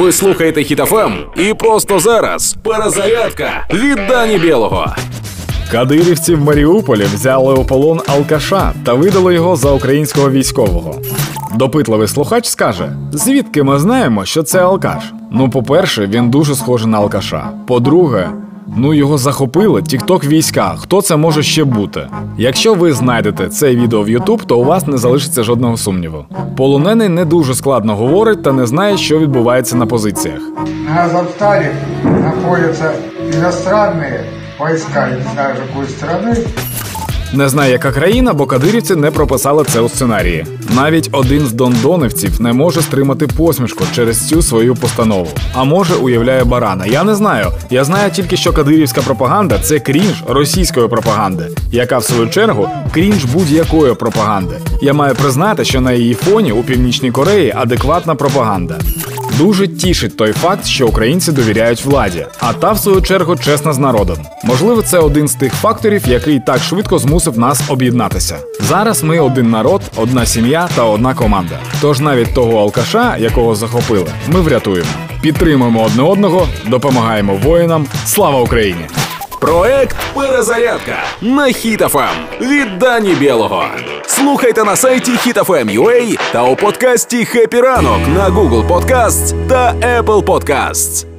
Ви слухаєте Хітофам, і просто зараз перезарядка від Дані Бєлого. Кадирівці в Маріуполі взяли у полон алкаша та видали його за українського військового. Допитливий слухач скаже, звідки ми знаємо, що це алкаш? Ну, по-перше, він дуже схожий на алкаша. По-друге, його захопили тік-ток війська. Хто це може ще бути? Якщо ви знайдете це відео в YouTube, то у вас не залишиться жодного сумніву. Полонений не дуже складно говорить та не знає, що відбувається на позиціях. На Азовсталі знаходяться іноземні війська, не знаю, з якої сторони. Не знаю, яка країна, бо кадирівці не прописали це у сценарії. Навіть один з дондонівців не може стримати посмішку через цю свою постанову. А може, уявляє барана. Я не знаю. Я знаю тільки, що кадирівська пропаганда – це крінж російської пропаганди, яка, в свою чергу, крінж будь-якої пропаганди. Я маю признати, що на її фоні у Північній Кореї адекватна пропаганда. Дуже тішить той факт, що українці довіряють владі, а та, в свою чергу, чесна з народом. Можливо, це один з тих факторів, який так швидко змусив нас об'єднатися. Зараз ми один народ, одна сім'я та одна команда. Тож навіть того алкаша, якого захопили, ми врятуємо. Підтримуємо одне одного, допомагаємо воїнам. Слава Україні! Проект «Перезарядка» на Хітофам від Дані Бєлого. Слухайте на сайті hitofam.ua та у подкасті «Хепі ранок» на Google подкаст та Apple подкаст.